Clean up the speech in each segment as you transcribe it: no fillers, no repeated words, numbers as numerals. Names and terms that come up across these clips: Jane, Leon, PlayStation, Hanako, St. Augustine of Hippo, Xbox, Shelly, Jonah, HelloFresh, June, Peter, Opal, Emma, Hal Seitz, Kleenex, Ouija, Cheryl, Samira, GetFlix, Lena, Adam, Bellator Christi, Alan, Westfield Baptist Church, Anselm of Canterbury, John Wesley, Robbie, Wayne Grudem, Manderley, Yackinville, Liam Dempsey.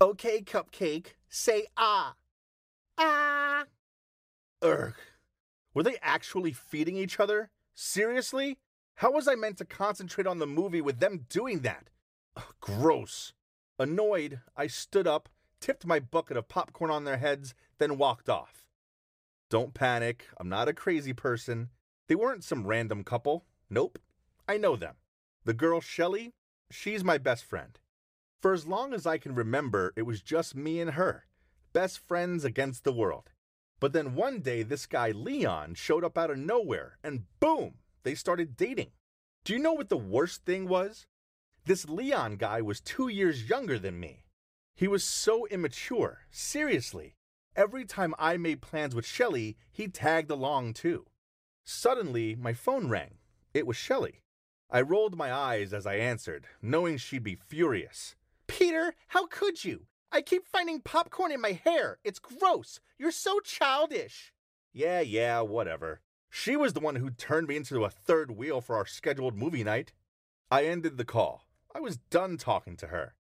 Okay, cupcake, say ah. Ah. Ugh. Were they actually feeding each other? Seriously? How was I meant to concentrate on the movie with them doing that? Ugh, gross. Annoyed, I stood up, tipped my bucket of popcorn on their heads, then walked off. Don't panic, I'm not a crazy person. They weren't some random couple. Nope. I know them. The girl, Shelly, she's my best friend. For as long as I can remember, it was just me and her, best friends against the world. But then one day, this guy Leon showed up out of nowhere, and boom, they started dating. Do you know what the worst thing was? This Leon guy was 2 years younger than me. He was so immature, seriously. Every time I made plans with Shelly, he tagged along too. Suddenly, my phone rang. It was Shelly. I rolled my eyes as I answered, knowing she'd be furious. Peter, how could you? I keep finding popcorn in my hair. It's gross. You're so childish. Yeah, whatever. She was the one who turned me into a third wheel for our scheduled movie night. I ended the call. I was done talking to her.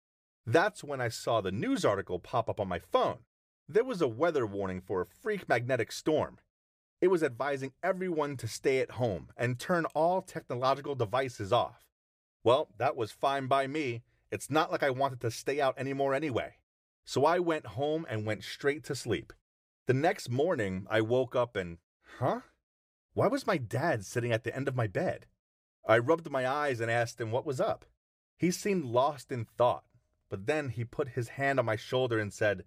That's when I saw the news article pop up on my phone. There was a weather warning for a freak magnetic storm. It was advising everyone to stay at home and turn all technological devices off. Well, that was fine by me. It's not like I wanted to stay out anymore anyway. So I went home and went straight to sleep. The next morning, I woke up and, Why was my dad sitting at the end of my bed? I rubbed my eyes and asked him what was up. He seemed lost in thought, but then he put his hand on my shoulder and said,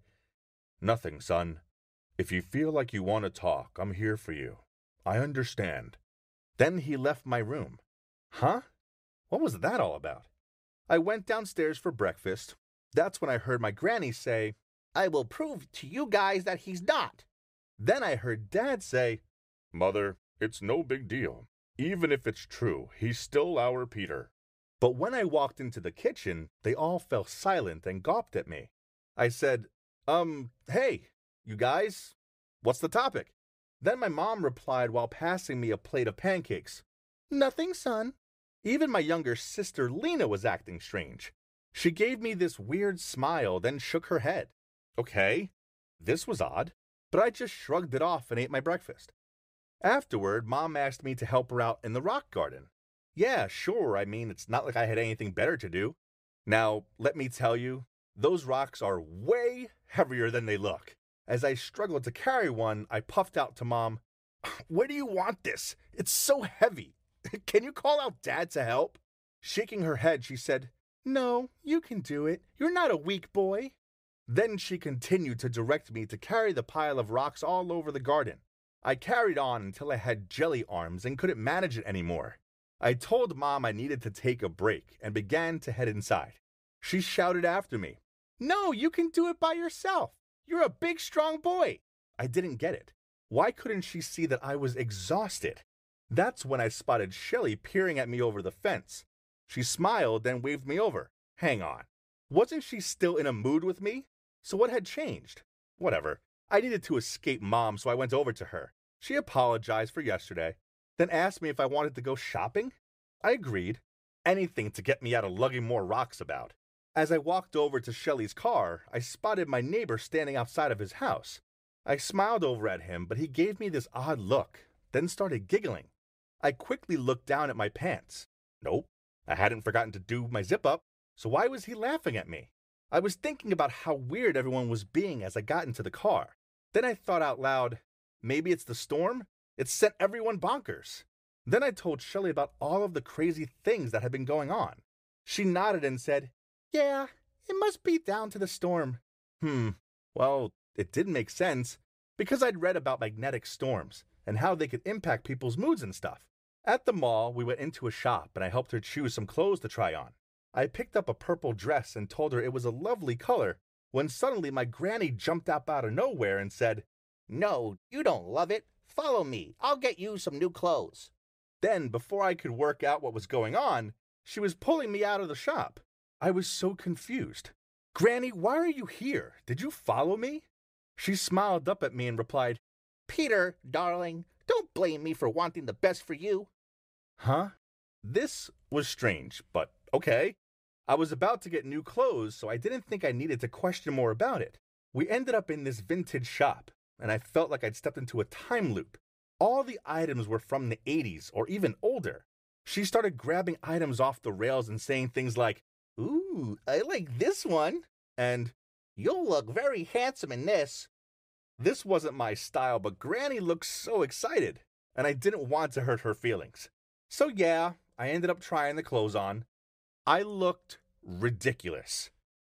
"Nothing, son. If you feel like you want to talk, I'm here for you. I understand." Then he left my room. Huh? What was that all about? I went downstairs for breakfast. That's when I heard my granny say, "I will prove to you guys that he's not." Then I heard Dad say, "Mother, it's no big deal. Even if it's true, he's still our Peter." But when I walked into the kitchen, they all fell silent and gawped at me. I said, "Hey, you guys, what's the topic?" Then my mom replied while passing me a plate of pancakes, "Nothing, son." Even my younger sister Lena was acting strange. She gave me this weird smile, then shook her head. Okay, this was odd, but I just shrugged it off and ate my breakfast. Afterward, Mom asked me to help her out in the rock garden. Yeah, sure, I mean, it's not like I had anything better to do. Now, let me tell you, those rocks are way heavier than they look. As I struggled to carry one, I puffed out to Mom, "Where do you want this? It's so heavy. Can you call out Dad to help?" Shaking her head, she said, "No, you can do it. You're not a weak boy." Then she continued to direct me to carry the pile of rocks all over the garden. I carried on until I had jelly arms and couldn't manage it anymore. I told Mom I needed to take a break and began to head inside. She shouted after me, "No, you can do it by yourself. You're a big, strong boy." I didn't get it. Why couldn't she see that I was exhausted? That's when I spotted Shelly peering at me over the fence. She smiled, then waved me over. Hang on. Wasn't she still in a mood with me? So what had changed? Whatever. I needed to escape Mom, so I went over to her. She apologized for yesterday, then asked me if I wanted to go shopping. I agreed. Anything to get me out of lugging more rocks about. As I walked over to Shelly's car, I spotted my neighbor standing outside of his house. I smiled over at him, but he gave me this odd look, then started giggling. I quickly looked down at my pants. Nope, I hadn't forgotten to do my zip-up, so why was he laughing at me? I was thinking about how weird everyone was being as I got into the car. Then I thought out loud, maybe it's the storm? It sent everyone bonkers. Then I told Shelly about all of the crazy things that had been going on. She nodded and said, "Yeah, it must be down to the storm." Well, it did make sense, because I'd read about magnetic storms and how they could impact people's moods and stuff. At the mall, we went into a shop and I helped her choose some clothes to try on. I picked up a purple dress and told her it was a lovely color, when suddenly my granny jumped up out of nowhere and said, "No, you don't love it. Follow me. I'll get you some new clothes." Then, before I could work out what was going on, she was pulling me out of the shop. I was so confused. "Granny, why are you here? Did you follow me?" She smiled up at me and replied, "Peter, darling, don't blame me for wanting the best for you." Huh? This was strange, but okay. I was about to get new clothes, so I didn't think I needed to question more about it. We ended up in this vintage shop, and I felt like I'd stepped into a time loop. All the items were from the 80s or even older. She started grabbing items off the rails and saying things like, "Ooh, I like this one," and "You'll look very handsome in this." This wasn't my style, but Granny looked so excited, and I didn't want to hurt her feelings. So yeah, I ended up trying the clothes on. I looked ridiculous.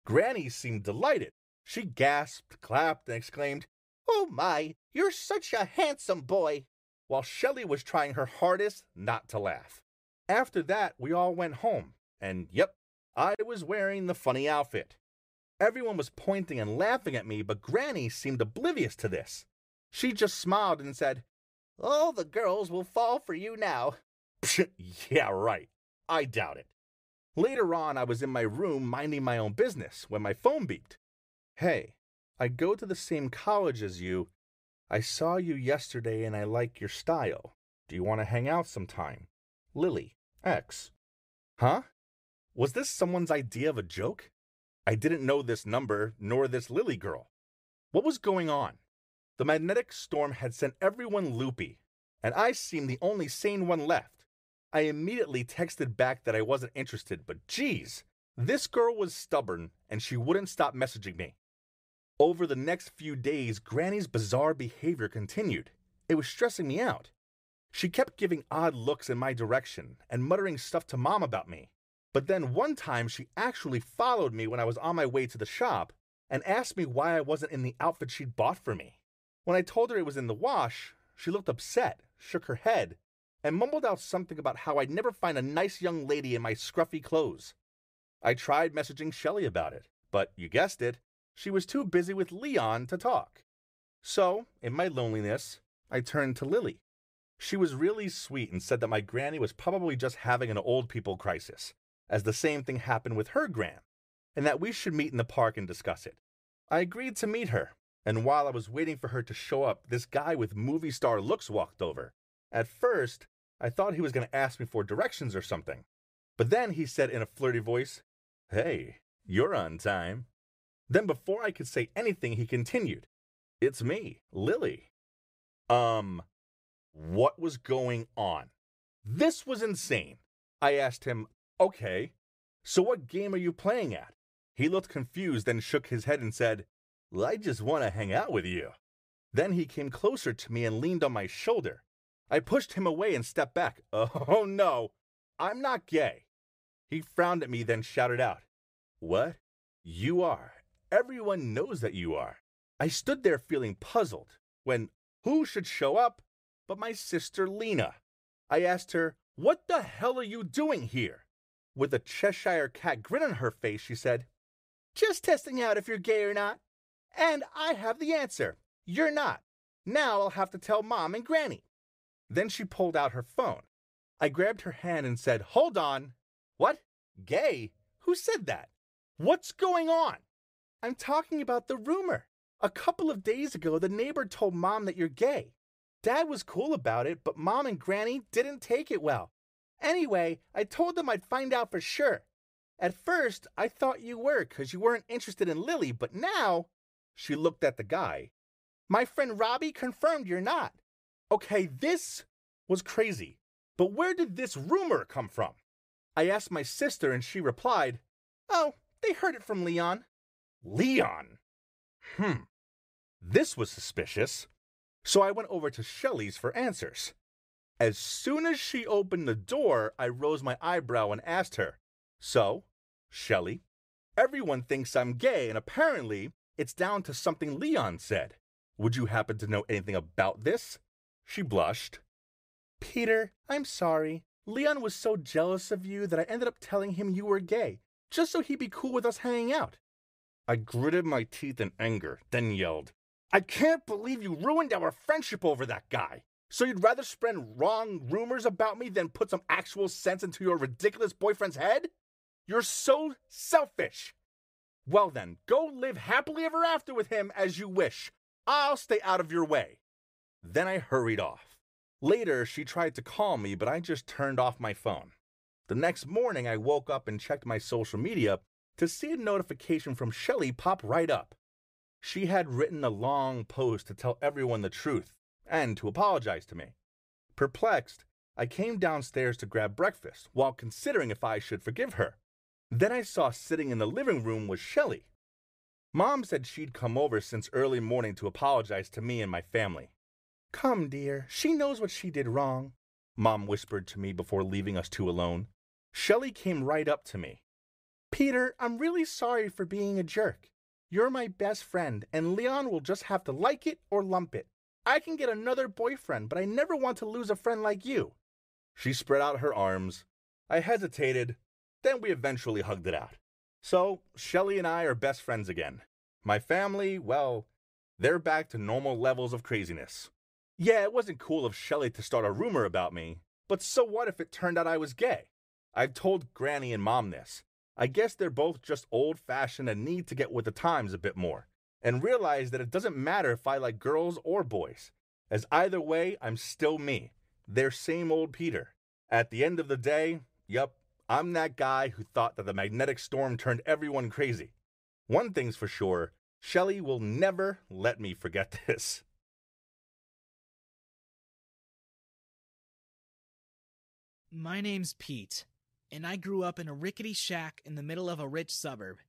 Granny seemed delighted. She gasped, clapped, and exclaimed, "Oh my, you're such a handsome boy," while Shelly was trying her hardest not to laugh. After that, we all went home, and yep, I was wearing the funny outfit. Everyone was pointing and laughing at me, but Granny seemed oblivious to this. She just smiled and said, "All the girls will fall for you now." Yeah, right. I doubt it. Later on, I was in my room minding my own business when my phone beeped. "Hey, I go to the same college as you. I saw you yesterday and I like your style. Do you want to hang out sometime? Lily, X." Huh? Was this someone's idea of a joke? I didn't know this number, nor this Lily girl. What was going on? The magnetic storm had sent everyone loopy, and I seemed the only sane one left. I immediately texted back that I wasn't interested, but geez, this girl was stubborn, and she wouldn't stop messaging me. Over the next few days, Granny's bizarre behavior continued. It was stressing me out. She kept giving odd looks in my direction and muttering stuff to Mom about me. But then one time she actually followed me when I was on my way to the shop and asked me why I wasn't in the outfit she'd bought for me. When I told her it was in the wash, she looked upset, shook her head, and mumbled out something about how I'd never find a nice young lady in my scruffy clothes. I tried messaging Shelly about it, but you guessed it, she was too busy with Leon to talk. So, in my loneliness, I turned to Lily. She was really sweet and said that my granny was probably just having an old people crisis, as the same thing happened with her gran, and that we should meet in the park and discuss it. I agreed to meet her, and while I was waiting for her to show up, this guy with movie star looks walked over. At first, I thought he was going to ask me for directions or something, but then he said in a flirty voice, "Hey, you're on time." Then before I could say anything, he continued, "It's me, Lily." What was going on? This was insane. I asked him, "Okay, so what game are you playing at?" He looked confused, then shook his head and said, "Well, I just want to hang out with you." Then he came closer to me and leaned on my shoulder. I pushed him away and stepped back. "Oh no, I'm not gay." He frowned at me, then shouted out, "What? You are. Everyone knows that you are." I stood there feeling puzzled, when who should show up but my sister Lena. I asked her, "What the hell are you doing here?" With a Cheshire cat grin on her face, she said, "Just testing out if you're gay or not. And I have the answer. You're not. Now I'll have to tell Mom and Granny." Then she pulled out her phone. I grabbed her hand and said, "Hold on. What? Gay? Who said that? What's going on?" "I'm talking about the rumor. A couple of days ago, the neighbor told Mom that you're gay. Dad was cool about it, but Mom and Granny didn't take it well. Anyway, I told them I'd find out for sure. At first, I thought you were because you weren't interested in Lily, but now..." She looked at the guy. "My friend Robbie confirmed you're not." Okay, this was crazy. But where did this rumor come from? I asked my sister and she replied, "Oh, they heard it from Leon." Leon? This was suspicious. So I went over to Shelly's for answers. As soon as she opened the door, I rose my eyebrow and asked her, "So, Shelly, everyone thinks I'm gay and apparently it's down to something Leon said. Would you happen to know anything about this?" She blushed. "Peter, I'm sorry. Leon was so jealous of you that I ended up telling him you were gay, just so he'd be cool with us hanging out." I gritted my teeth in anger, then yelled, "I can't believe you ruined our friendship over that guy! So you'd rather spread wrong rumors about me than put some actual sense into your ridiculous boyfriend's head? You're so selfish! Well then, go live happily ever after with him as you wish. I'll stay out of your way." Then I hurried off. Later, she tried to call me, but I just turned off my phone. The next morning, I woke up and checked my social media to see a notification from Shelly pop right up. She had written a long post to tell everyone the truth and to apologize to me. Perplexed, I came downstairs to grab breakfast while considering if I should forgive her. Then I saw sitting in the living room was Shelly. Mom said she'd come over since early morning to apologize to me and my family. "Come, dear, she knows what she did wrong," Mom whispered to me before leaving us two alone. Shelly came right up to me. "Peter, I'm really sorry for being a jerk. You're my best friend, and Leon will just have to like it or lump it. I can get another boyfriend, but I never want to lose a friend like you." She spread out her arms. I hesitated, then we eventually hugged it out. So, Shelly and I are best friends again. My family, well, they're back to normal levels of craziness. Yeah, it wasn't cool of Shelly to start a rumor about me, but so what if it turned out I was gay? I've told Granny and Mom this. I guess they're both just old-fashioned and need to get with the times a bit more, and realize that it doesn't matter if I like girls or boys, as either way, I'm still me, their same old Peter. At the end of the day, yep, I'm that guy who thought that the magnetic storm turned everyone crazy. One thing's for sure, Shelly will never let me forget this. My name's Pete, and I grew up in a rickety shack in the middle of a rich suburb.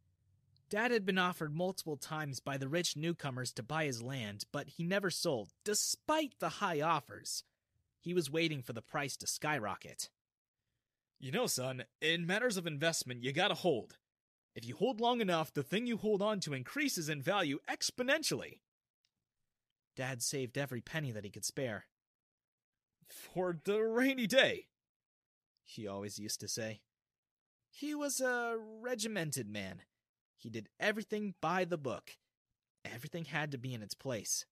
Dad had been offered multiple times by the rich newcomers to buy his land, but he never sold, despite the high offers. He was waiting for the price to skyrocket. "You know, son, in matters of investment, you gotta hold. If you hold long enough, the thing you hold on to increases in value exponentially." Dad saved every penny that he could spare. "For the rainy day," he always used to say. He was a regimented man. He did everything by the book. Everything had to be in its place.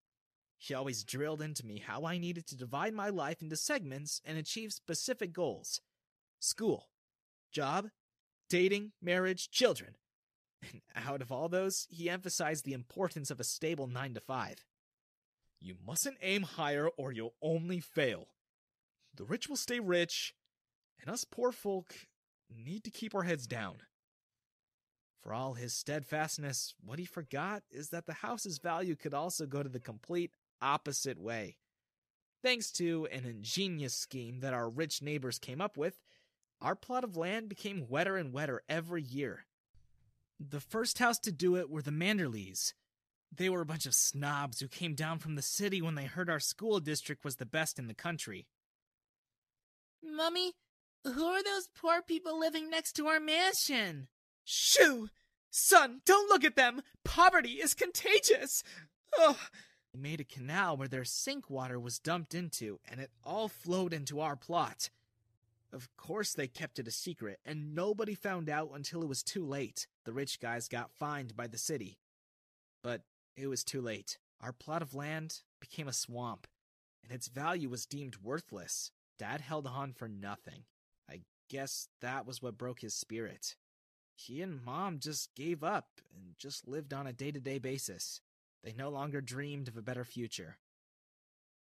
He always drilled into me how I needed to divide my life into segments and achieve specific goals. School, job, dating, marriage, children. And out of all those, he emphasized the importance of a stable 9-to-5. "You mustn't aim higher or you'll only fail. The rich will stay rich, and us poor folk need to keep our heads down." For all his steadfastness, what he forgot is that the house's value could also go to the complete opposite way. Thanks to an ingenious scheme that our rich neighbors came up with, our plot of land became wetter and wetter every year. The first house to do it were the Manderleys. They were a bunch of snobs who came down from the city when they heard our school district was the best in the country. "Mummy, who are those poor people living next to our mansion?" "Shoo! Son, don't look at them! Poverty is contagious! Ugh!" They made a canal where their sink water was dumped into, and it all flowed into our plot. Of course they kept it a secret, and nobody found out until it was too late. The rich guys got fined by the city. But it was too late. Our plot of land became a swamp, and its value was deemed worthless. Dad held on for nothing. I guess that was what broke his spirit. He and Mom just gave up and just lived on a day-to-day basis. They no longer dreamed of a better future.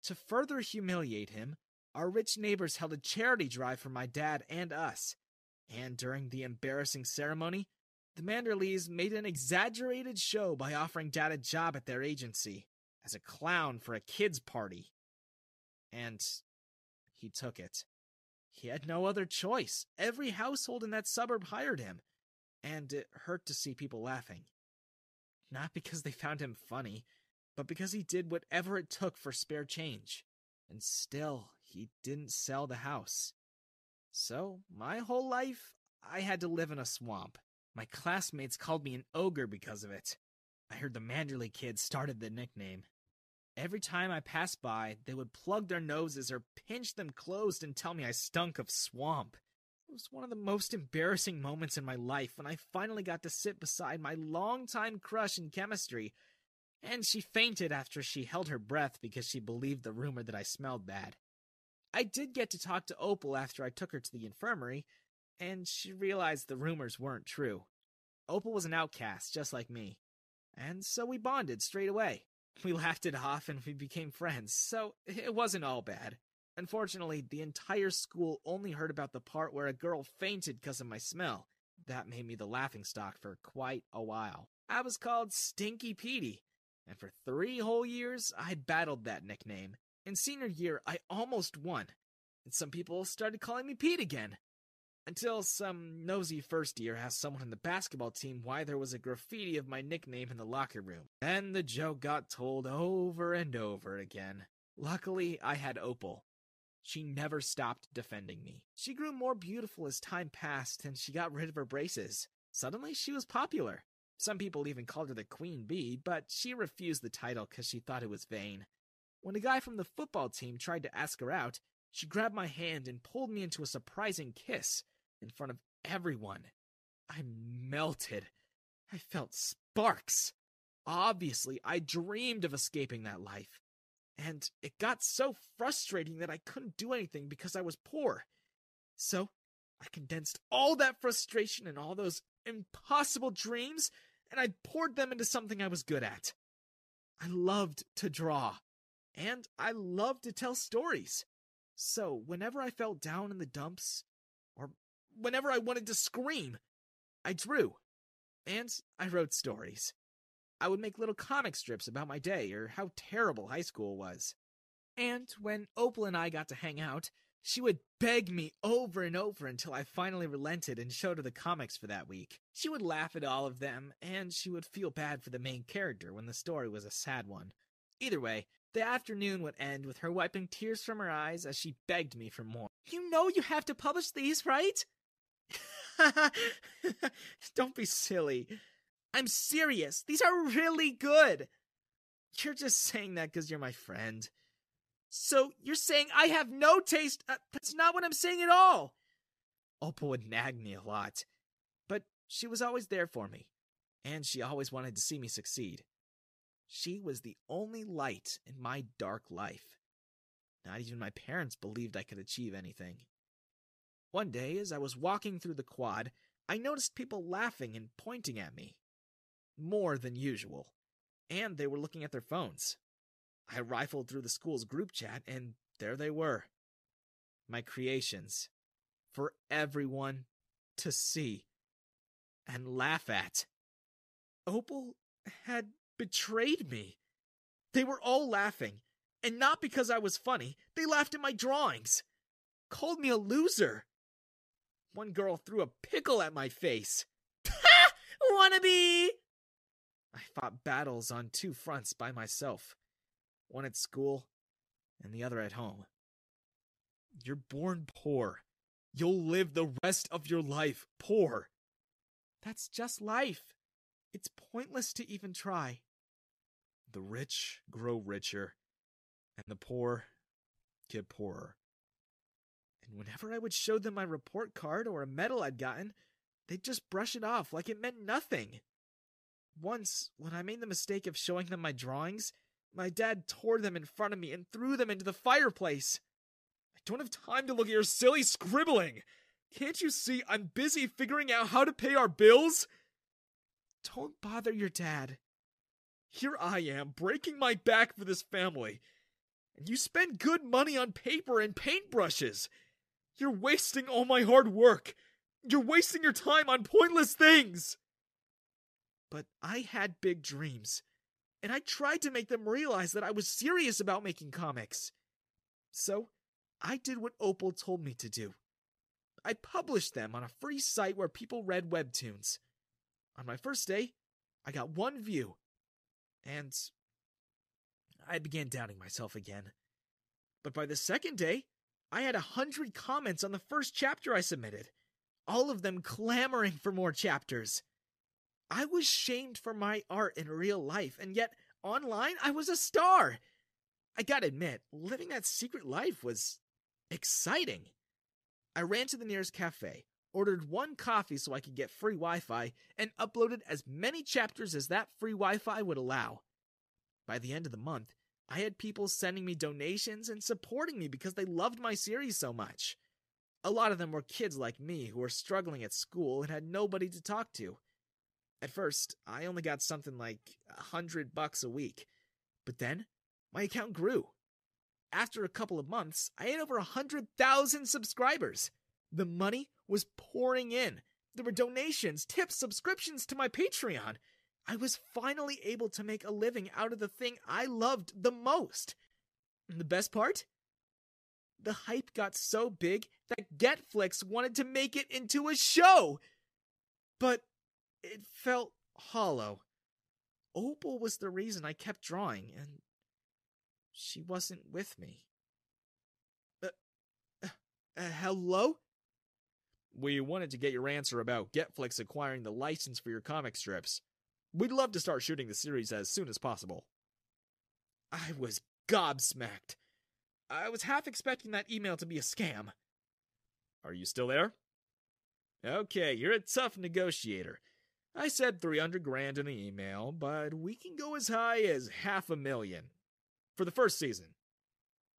To further humiliate him, our rich neighbors held a charity drive for my dad and us. And during the embarrassing ceremony, the Manderleys made an exaggerated show by offering Dad a job at their agency as a clown for a kid's party. And he took it. He had no other choice. Every household in that suburb hired him, and it hurt to see people laughing. Not because they found him funny, but because he did whatever it took for spare change. And still, he didn't sell the house. So, my whole life, I had to live in a swamp. My classmates called me an ogre because of it. I heard the Manderley kids started the nickname. Every time I passed by, they would plug their noses or pinch them closed and tell me I stunk of swamp. It was one of the most embarrassing moments in my life when I finally got to sit beside my longtime crush in chemistry, and she fainted after she held her breath because she believed the rumor that I smelled bad. I did get to talk to Opal after I took her to the infirmary, and she realized the rumors weren't true. Opal was an outcast, just like me. And so we bonded straight away. We laughed it off and we became friends, so it wasn't all bad. Unfortunately, the entire school only heard about the part where a girl fainted because of my smell. That made me the laughingstock for quite a while. I was called Stinky Petey, and for 3 whole years, I battled that nickname. In senior year, I almost won, and some people started calling me Pete again. Until some nosy first year asked someone on the basketball team why there was a graffiti of my nickname in the locker room. Then the joke got told over and over again. Luckily, I had Opal. She never stopped defending me. She grew more beautiful as time passed, and she got rid of her braces. Suddenly, she was popular. Some people even called her the Queen Bee, but she refused the title because she thought it was vain. When a guy from the football team tried to ask her out, she grabbed my hand and pulled me into a surprising kiss. In front of everyone. I melted. I felt sparks. Obviously, I dreamed of escaping that life. And it got so frustrating that I couldn't do anything because I was poor. So, I condensed all that frustration and all those impossible dreams, and I poured them into something I was good at. I loved to draw, and I loved to tell stories. So, whenever I felt down in the dumps, or whenever I wanted to scream, I drew, and I wrote stories. I would make little comic strips about my day or how terrible high school was. And when Opal and I got to hang out, she would beg me over and over until I finally relented and showed her the comics for that week. She would laugh at all of them, and she would feel bad for the main character when the story was a sad one. Either way, the afternoon would end with her wiping tears from her eyes as she begged me for more. You know you have to publish these, right? Don't be silly. I'm serious. These are really good. You're just saying that because you're my friend. So you're saying I have no taste? That's not what I'm saying at all. Opal would nag me a lot, but she was always there for me, and she always wanted to see me succeed. She was the only light in my dark life. Not even my parents believed I could achieve anything. One day, as I was walking through the quad, I noticed people laughing and pointing at me. More than usual. And they were looking at their phones. I rifled through the school's group chat, and there they were. My creations. For everyone to see. And laugh at. Opal had betrayed me. They were all laughing. And not because I was funny. They laughed at my drawings. Called me a loser. One girl threw a pickle at my face. Ha! Wannabe! I fought battles on 2 fronts by myself. One at school, and the other at home. You're born poor. You'll live the rest of your life poor. That's just life. It's pointless to even try. The rich grow richer, and the poor get poorer. And whenever I would show them my report card or a medal I'd gotten, they'd just brush it off like it meant nothing. Once, when I made the mistake of showing them my drawings, My dad tore them in front of me and threw them into the fireplace. I don't have time to look at your silly scribbling. Can't you see I'm busy figuring out how to pay our bills? Don't bother your dad. Here I am, breaking my back for this family. And you spend good money on paper and paintbrushes. You're wasting all my hard work. You're wasting your time on pointless things. But I had big dreams. And I tried to make them realize that I was serious about making comics. So, I did what Opal told me to do. I published them on a free site where people read webtoons. On my first day, I got one view. And I began doubting myself again. But by the second day, I had 100 comments on the first chapter I submitted. All of them clamoring for more chapters. I was shamed for my art in real life, and yet, online, I was a star. I gotta admit, living that secret life was exciting. I ran to the nearest cafe, ordered one coffee so I could get free Wi-Fi, and uploaded as many chapters as that free Wi-Fi would allow. By the end of the month, I had people sending me donations and supporting me because they loved my series so much. A lot of them were kids like me who were struggling at school and had nobody to talk to. At first, I only got something like $100 a week, but then my account grew. After a couple of months, I had over 100,000 subscribers. The money was pouring in. There were donations, tips, subscriptions to my Patreon. I was finally able to make a living out of the thing I loved the most. And the best part? The hype got so big that GetFlix wanted to make it into a show. But it felt hollow. Opal was the reason I kept drawing, and she wasn't with me. Hello? We wanted to get your answer about GetFlix acquiring the license for your comic strips. We'd love to start shooting the series as soon as possible. I was gobsmacked. I was half expecting that email to be a scam. Are you still there? Okay, you're a tough negotiator. I said $300,000 in the email, but we can go as high as $500,000 for the first season.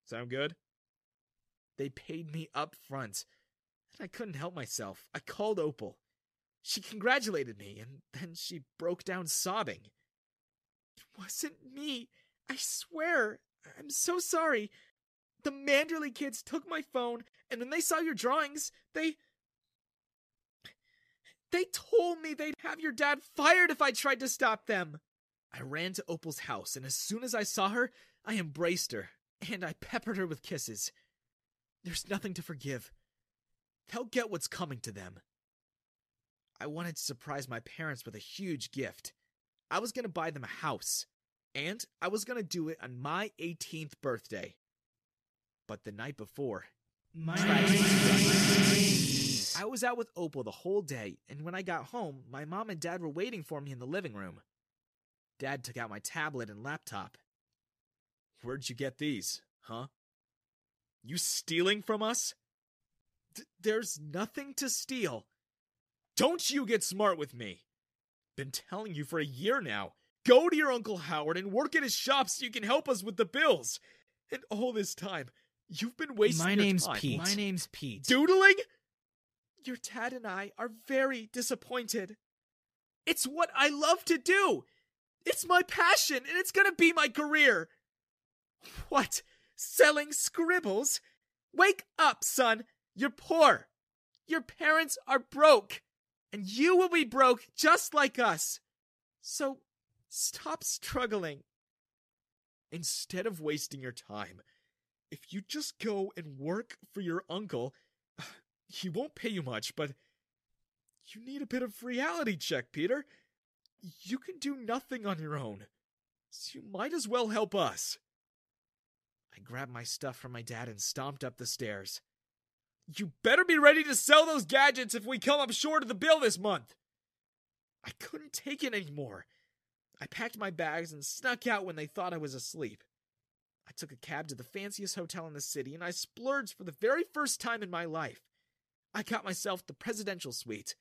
Sound good? They paid me up front, and I couldn't help myself. I called Opal. She congratulated me, and then she broke down sobbing. It wasn't me. I swear. I'm so sorry. The Manderley kids took my phone, and when they saw your drawings, They told me they'd have your dad fired if I tried to stop them. I ran to Opal's house, and as soon as I saw her, I embraced her, and I peppered her with kisses. There's nothing to forgive. They'll get what's coming to them. I wanted to surprise my parents with a huge gift. I was going to buy them a house, and I was going to do it on my 18th birthday. But the night before, I was out with Opal the whole day, and when I got home, my mom and dad were waiting for me in the living room. Dad took out my tablet and laptop. Where'd you get these, huh? You stealing from us? There's nothing to steal. Don't you get smart with me. Been telling you for a year now. Go to your Uncle Howard and work at his shop so you can help us with the bills. And all this time, you've been wasting your time. My name's Pete. Doodling? Your dad and I are very disappointed. It's what I love to do. It's my passion, and it's gonna be my career. What? Selling scribbles? Wake up, son. You're poor. Your parents are broke. And you will be broke just like us. So stop struggling. Instead of wasting your time, if you just go and work for your uncle... He won't pay you much, but you need a bit of reality check, Peter. You can do nothing on your own, so you might as well help us. I grabbed my stuff from my dad and stomped up the stairs. You better be ready to sell those gadgets if we come up short of the bill this month. I couldn't take it anymore. I packed my bags and snuck out when they thought I was asleep. I took a cab to the fanciest hotel in the city, and I splurged for the very first time in my life. I got myself the presidential suite.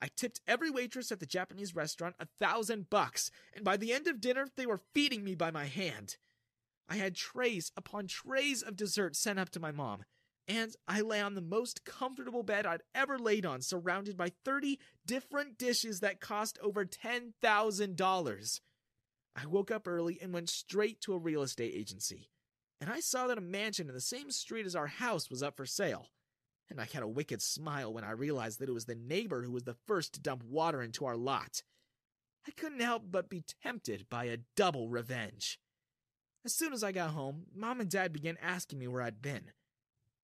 I tipped every waitress at the Japanese restaurant $1,000, and by the end of dinner, they were feeding me by my hand. I had trays upon trays of dessert sent up to my mom, and I lay on the most comfortable bed I'd ever laid on, surrounded by 30 different dishes that cost over $10,000. I woke up early and went straight to a real estate agency, and I saw that a mansion in the same street as our house was up for sale, and I had a wicked smile when I realized that it was the neighbor who was the first to dump water into our lot. I couldn't help but be tempted by a double revenge. As soon as I got home, Mom and Dad began asking me where I'd been.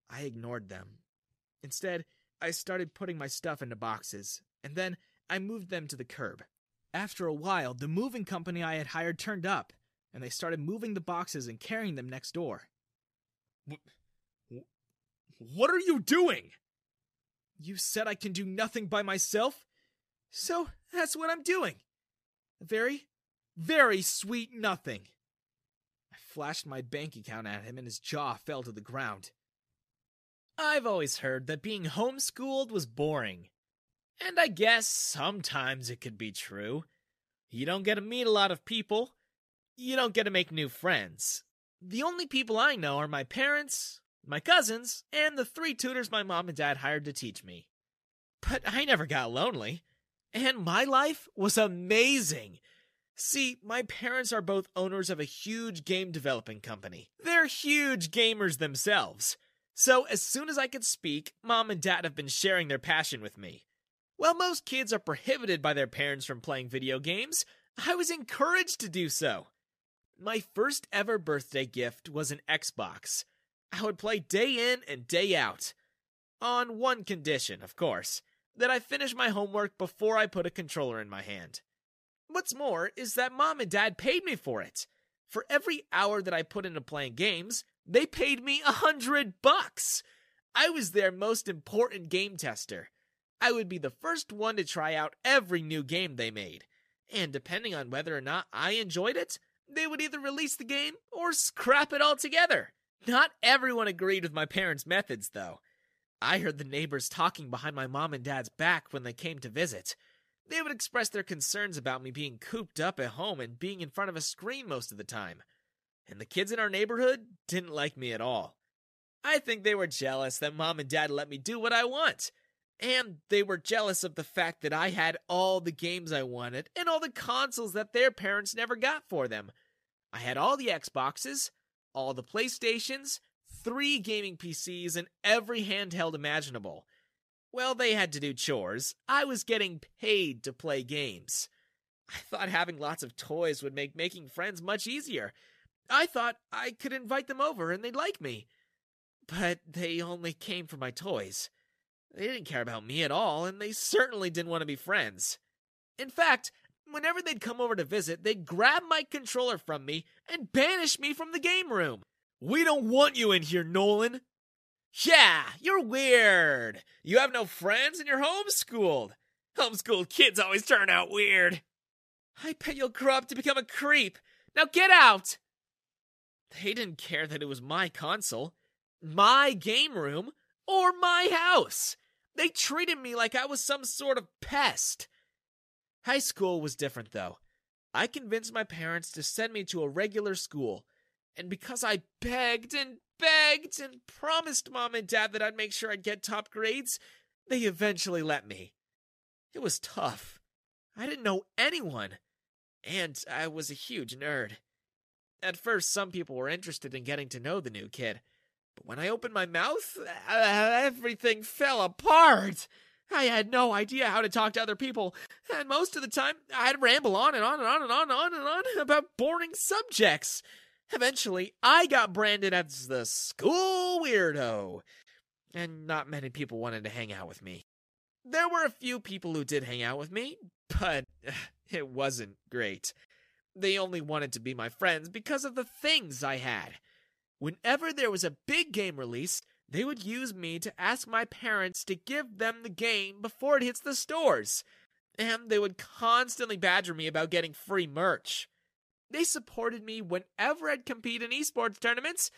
I ignored them. Instead, I started putting my stuff into boxes, and then I moved them to the curb. After a while, the moving company I had hired turned up, and they started moving the boxes and carrying them next door. What are you doing? You said I can do nothing by myself, so that's what I'm doing. Very, very sweet nothing. I flashed my bank account at him and his jaw fell to the ground. I've always heard that being homeschooled was boring. And I guess sometimes it could be true. You don't get to meet a lot of people. You don't get to make new friends. The only people I know are my parents, my cousins, and the 3 tutors my mom and dad hired to teach me. But I never got lonely. And my life was amazing. See, my parents are both owners of a huge game developing company. They're huge gamers themselves. So as soon as I could speak, Mom and Dad have been sharing their passion with me. While most kids are prohibited by their parents from playing video games, I was encouraged to do so. My first ever birthday gift was an Xbox. I would play day in and day out. On one condition, of course, that I finish my homework before I put a controller in my hand. What's more is that Mom and Dad paid me for it. For every hour that I put into playing games, they paid me $100. I was their most important game tester. I would be the first one to try out every new game they made. And depending on whether or not I enjoyed it, they would either release the game or scrap it altogether. Not everyone agreed with my parents' methods, though. I heard the neighbors talking behind my mom and dad's back when they came to visit. They would express their concerns about me being cooped up at home and being in front of a screen most of the time. And the kids in our neighborhood didn't like me at all. I think they were jealous that Mom and Dad let me do what I want. And they were jealous of the fact that I had all the games I wanted and all the consoles that their parents never got for them. I had all the Xboxes, all the PlayStations, 3 gaming PCs, and every handheld imaginable. Well, they had to do chores. I was getting paid to play games. I thought having lots of toys would make making friends much easier. I thought I could invite them over and they'd like me. But they only came for my toys. They didn't care about me at all, and they certainly didn't want to be friends. In fact, whenever they'd come over to visit, they'd grab my controller from me and banish me from the game room. We don't want you in here, Nolan. Yeah, you're weird. You have no friends and you're homeschooled. Homeschooled kids always turn out weird. I bet you'll grow up to become a creep. Now get out! They didn't care that it was my console, my game room, or my house. They treated me like I was some sort of pest. High school was different, though. I convinced my parents to send me to a regular school, and because I begged and begged and promised Mom and Dad that I'd make sure I'd get top grades, they eventually let me. It was tough. I didn't know anyone, and I was a huge nerd. At first, some people were interested in getting to know the new kid, but when I opened my mouth, everything fell apart. I had no idea how to talk to other people, and most of the time, I'd ramble on and on and on and on and on and on about boring subjects. Eventually, I got branded as the school weirdo, and not many people wanted to hang out with me. There were a few people who did hang out with me, but it wasn't great. They only wanted to be my friends because of the things I had. Whenever there was a big game release, they would use me to ask my parents to give them the game before it hits the stores, and they would constantly badger me about getting free merch. They supported me whenever I'd compete in esports tournaments,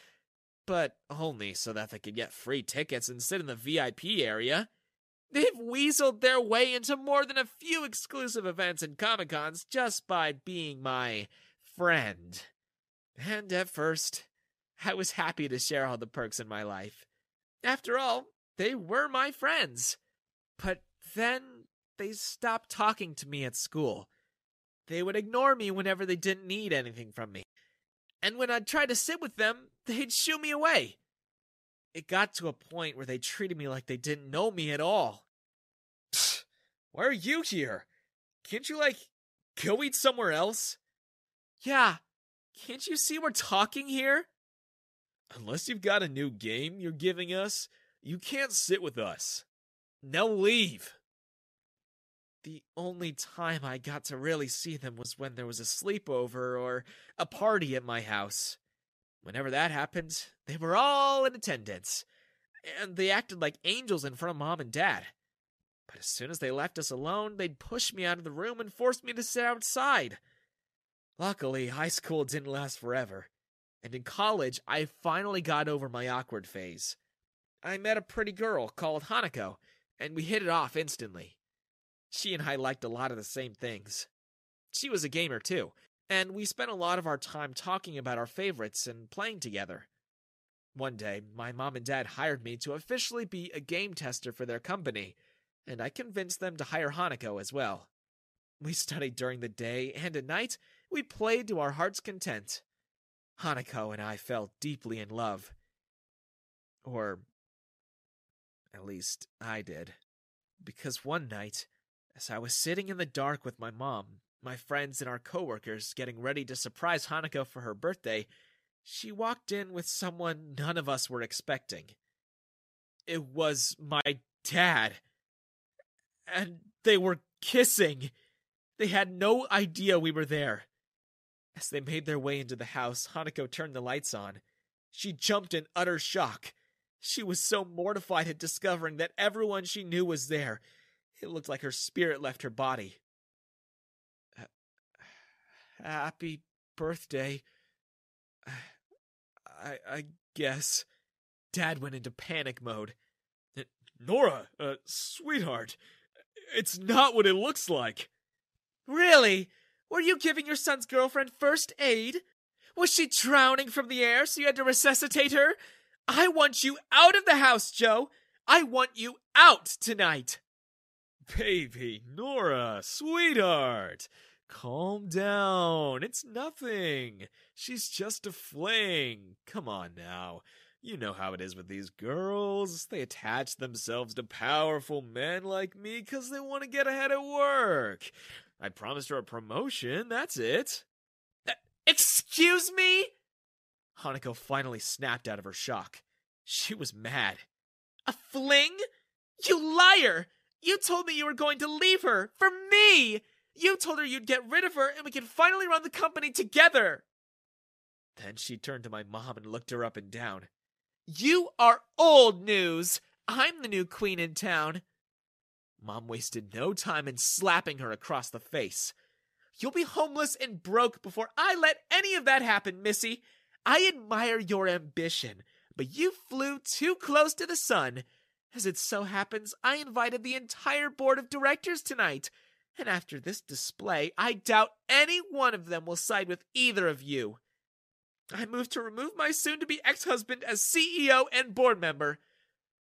but only so that they could get free tickets and sit in the VIP area. They've weaseled their way into more than a few exclusive events and Comic-Cons just by being my friend. And at first, I was happy to share all the perks in my life. After all, they were my friends. But then they stopped talking to me at school. They would ignore me whenever they didn't need anything from me. And when I'd try to sit with them, they'd shoo me away. It got to a point where they treated me like they didn't know me at all. Pfft, why are you here? Can't you, go eat somewhere else? Yeah, can't you see we're talking here? Unless you've got a new game you're giving us, you can't sit with us. Now leave. The only time I got to really see them was when there was a sleepover or a party at my house. Whenever that happened, they were all in attendance, and they acted like angels in front of Mom and Dad. But as soon as they left us alone, they'd push me out of the room and force me to sit outside. Luckily, high school didn't last forever, and in college, I finally got over my awkward phase. I met a pretty girl called Hanako, and we hit it off instantly. She and I liked a lot of the same things. She was a gamer, too, and we spent a lot of our time talking about our favorites and playing together. One day, my mom and dad hired me to officially be a game tester for their company, and I convinced them to hire Hanako as well. We studied during the day, and at night, we played to our heart's content. Hanako and I fell deeply in love. Or, at least, I did. Because one night, as I was sitting in the dark with my mom, my friends, and our coworkers getting ready to surprise Hanako for her birthday, she walked in with someone none of us were expecting. It was my dad. And they were kissing. They had no idea we were there. As they made their way into the house, Hanako turned the lights on. She jumped in utter shock. She was so mortified at discovering that everyone she knew was there. It looked like her spirit left her body. Happy birthday. I guess. Dad went into panic mode. Nora, sweetheart, it's not what it looks like. Really? Were you giving your son's girlfriend first aid? Was she drowning from the air so you had to resuscitate her? I want you out of the house, Joe. I want you out tonight. Baby, Nora, sweetheart, calm down. It's nothing. She's just a fling. Come on now. You know how it is with these girls. They attach themselves to powerful men like me because they want to get ahead at work. I promised her a promotion, that's it. Excuse me? Hanako finally snapped out of her shock. She was mad. A fling? You liar! You told me you were going to leave her for me! You told her you'd get rid of her and we could finally run the company together! Then she turned to my mom and looked her up and down. You are old news! I'm the new queen in town! Mom wasted no time in slapping her across the face. You'll be homeless and broke before I let any of that happen, Missy! I admire your ambition, but you flew too close to the sun. As it so happens, I invited the entire board of directors tonight, and after this display, I doubt any one of them will side with either of you. I move to remove my soon-to-be ex-husband as CEO and board member.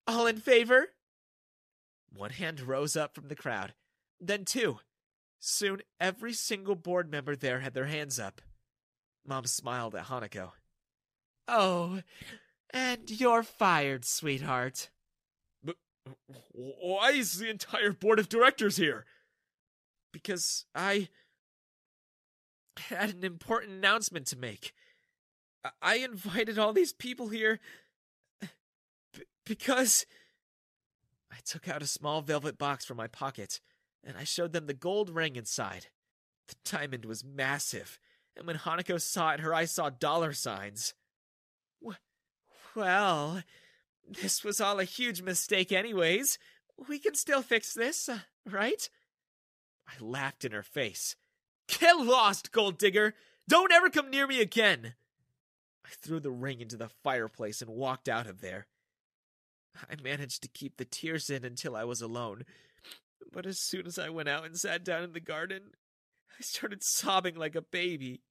All in favor? One hand rose up from the crowd, then two. Soon, every single board member there had their hands up. Mom smiled at Hanako. Oh, and you're fired, sweetheart. But why is the entire board of directors here? Because I had an important announcement to make. I invited all these people here because... I took out a small velvet box from my pocket, and I showed them the gold ring inside. The diamond was massive, and when Hanako saw it, her eyes saw dollar signs. Well, this was all a huge mistake anyways. We can still fix this, right? I laughed in her face. Get lost, gold digger! Don't ever come near me again! I threw the ring into the fireplace and walked out of there. I managed to keep the tears in until I was alone, but as soon as I went out and sat down in the garden, I started sobbing like a baby.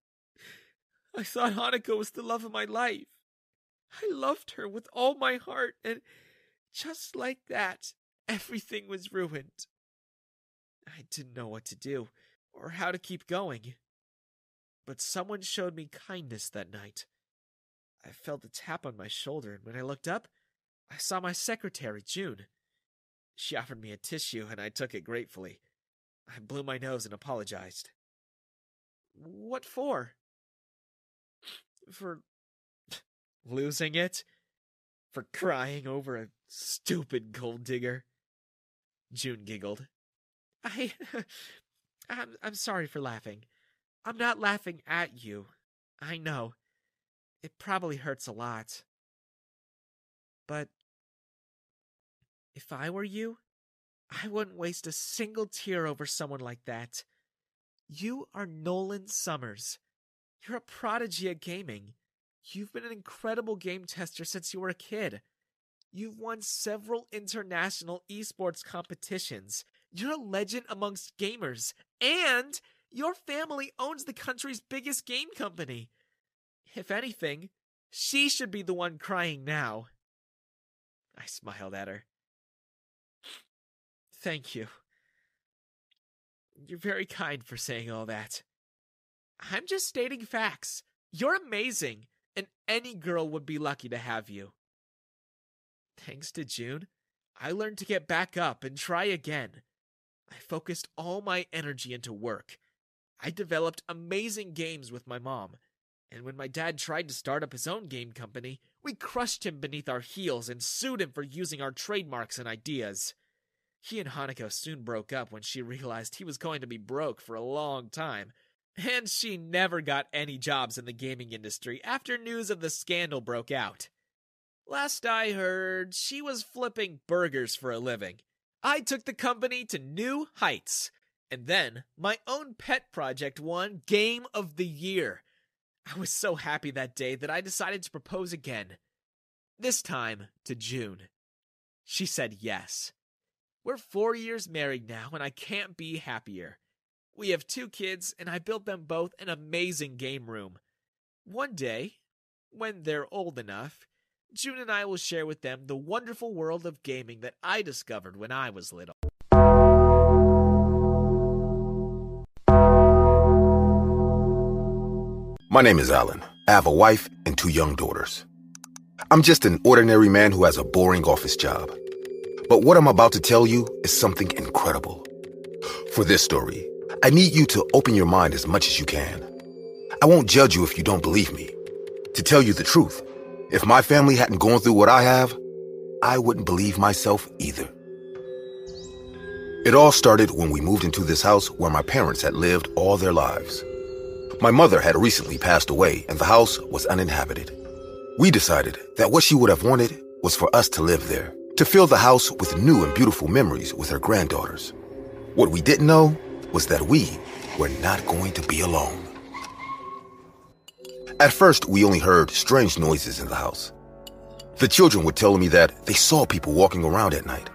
I thought Hanako was the love of my life. I loved her with all my heart, and just like that, everything was ruined. I didn't know what to do, or how to keep going. But someone showed me kindness that night. I felt a tap on my shoulder, and when I looked up, I saw my secretary, June. She offered me a tissue, and I took it gratefully. I blew my nose and apologized. What for? For losing it? For crying over a stupid gold digger? June giggled. I'm sorry for laughing. I'm not laughing at you. I know. It probably hurts a lot. But if I were you, I wouldn't waste a single tear over someone like that. You are Nolan Summers. You're a prodigy at gaming. You've been an incredible game tester since you were a kid. You've won several international esports competitions. You're a legend amongst gamers. And your family owns the country's biggest game company. If anything, she should be the one crying now. I smiled at her. Thank you. You're very kind for saying all that. I'm just stating facts. You're amazing, and any girl would be lucky to have you. Thanks to June, I learned to get back up and try again. I focused all my energy into work. I developed amazing games with my mom, and when my dad tried to start up his own game company, we crushed him beneath our heels and sued him for using our trademarks and ideas. He and Hanako soon broke up when she realized he was going to be broke for a long time, and she never got any jobs in the gaming industry after news of the scandal broke out. Last I heard, she was flipping burgers for a living. I took the company to new heights, and then my own pet project won Game of the Year. I was so happy that day that I decided to propose again, this time to June. She said yes. We're 4 years married now, and I can't be happier. We have 2 kids, and I built them both an amazing game room. One day, when they're old enough, June and I will share with them the wonderful world of gaming that I discovered when I was little. My name is Alan. I have a wife and 2 young daughters. I'm just an ordinary man who has a boring office job. But what I'm about to tell you is something incredible. For this story, I need you to open your mind as much as you can. I won't judge you if you don't believe me. To tell you the truth, if my family hadn't gone through what I have, I wouldn't believe myself either. It all started when we moved into this house where my parents had lived all their lives. My mother had recently passed away and the house was uninhabited. We decided that what she would have wanted was for us to live there, to fill the house with new and beautiful memories with her granddaughters. What we didn't know was that we were not going to be alone. At first, we only heard strange noises in the house. The children would tell me that they saw people walking around at night,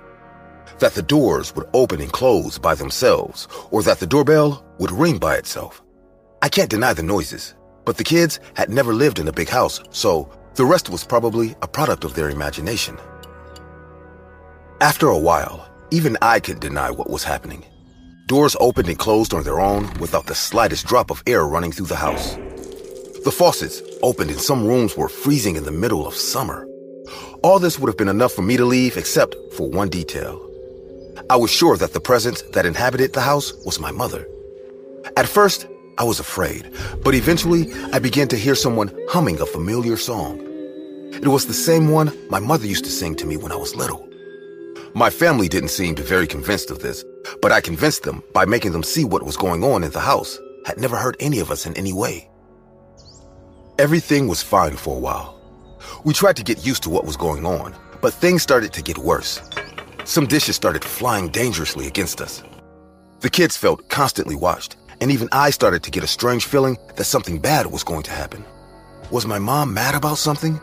that the doors would open and close by themselves, or that the doorbell would ring by itself. I can't deny the noises, but the kids had never lived in a big house, so the rest was probably a product of their imagination. After a while, even I couldn't deny what was happening. Doors opened and closed on their own without the slightest drop of air running through the house. The faucets opened and some rooms were freezing in the middle of summer. All this would have been enough for me to leave except for one detail. I was sure that the presence that inhabited the house was my mother. At first, I was afraid, but eventually I began to hear someone humming a familiar song. It was the same one my mother used to sing to me when I was little. My family didn't seem very convinced of this, but I convinced them by making them see what was going on in the house had never hurt any of us in any way. Everything was fine for a while. We tried to get used to what was going on, but things started to get worse. Some dishes started flying dangerously against us. The kids felt constantly watched, and even I started to get a strange feeling that something bad was going to happen. Was my mom mad about something?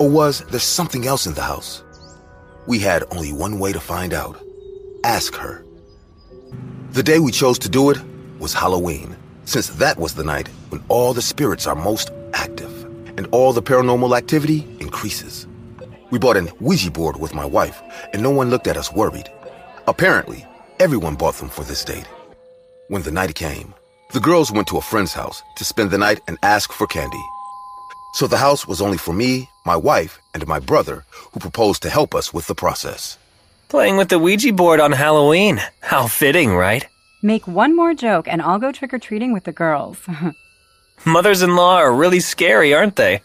Or was there something else in the house? We had only one way to find out. Ask her. The day we chose to do it was Halloween, since that was the night when all the spirits are most and all the paranormal activity increases. We bought an Ouija board with my wife, and no one looked at us worried. Apparently, everyone bought them for this date. When the night came, the girls went to a friend's house to spend the night and ask for candy. So the house was only for me, my wife, and my brother, who proposed to help us with the process. Playing with the Ouija board on Halloween. How fitting, right? Make one more joke and I'll go trick-or-treating with the girls. Mothers-in-law are really scary, aren't they?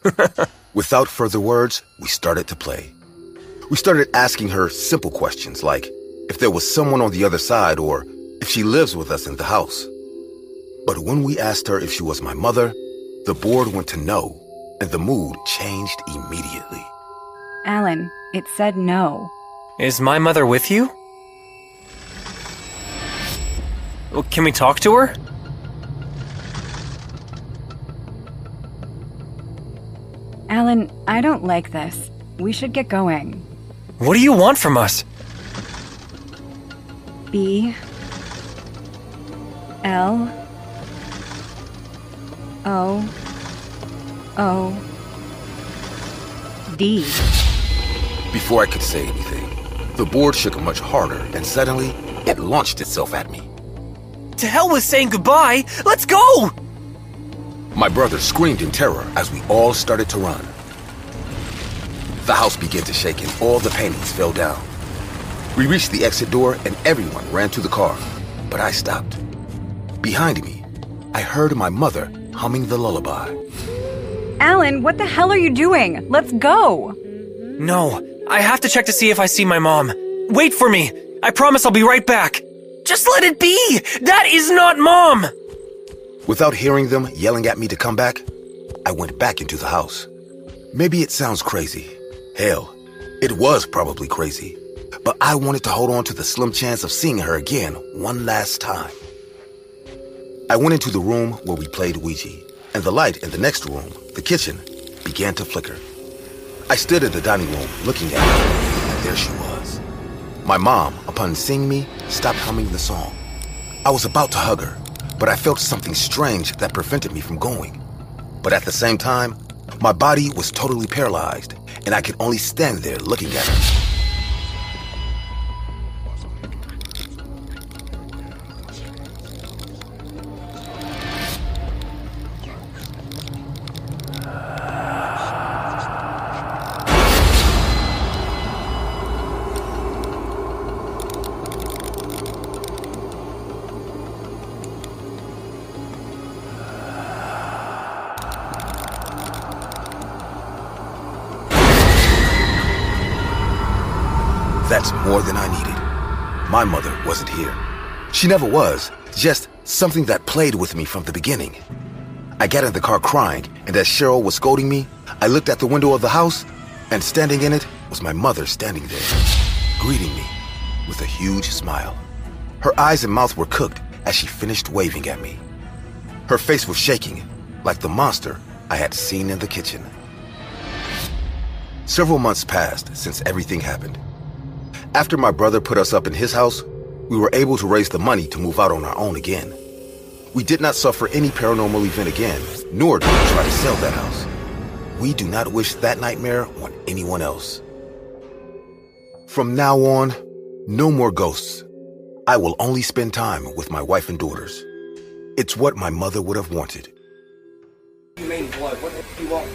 Without further words, we started to play. We started asking her simple questions like if there was someone on the other side or if she lives with us in the house. But when we asked her if she was my mother, the board went to no, and the mood changed immediately. Alan, it said no. Is my mother with you? Well, can we talk to her? Alan, I don't like this. We should get going. What do you want from us? B-L-O-O-D. Before I could say anything, the board shook much harder, and suddenly it launched itself at me. To hell with saying goodbye! Let's go! My brother screamed in terror as we all started to run. The house began to shake and all the paintings fell down. We reached the exit door and everyone ran to the car, but I stopped. Behind me, I heard my mother humming the lullaby. Alan, what the hell are you doing? Let's go! No, I have to check to see if I see my mom. Wait for me! I promise I'll be right back! Just let it be! That is not mom! Without hearing them yelling at me to come back, I went back into the house. Maybe it sounds crazy. Hell, it was probably crazy. But I wanted to hold on to the slim chance of seeing her again one last time. I went into the room where we played Ouija, and the light in the next room, the kitchen, began to flicker. I stood in the dining room looking at her, and there she was. My mom, upon seeing me, stopped humming the song. I was about to hug her, but I felt something strange that prevented me from going. But at the same time, my body was totally paralyzed, and I could only stand there looking at her. That's more than I needed. My mother wasn't here. She never was, just something that played with me from the beginning. I got in the car crying, and as Cheryl was scolding me, I looked at the window of the house, and standing in it was my mother standing there, greeting me with a huge smile. Her eyes and mouth were cooked as she finished waving at me. Her face was shaking, like the monster I had seen in the kitchen. Several months passed since everything happened. After my brother put us up in his house, we were able to raise the money to move out on our own again. We did not suffer any paranormal event again, nor did we try to sell that house. We do not wish that nightmare on anyone else. From now on, no more ghosts. I will only spend time with my wife and daughters. It's what my mother would have wanted. You mean what? What do you want?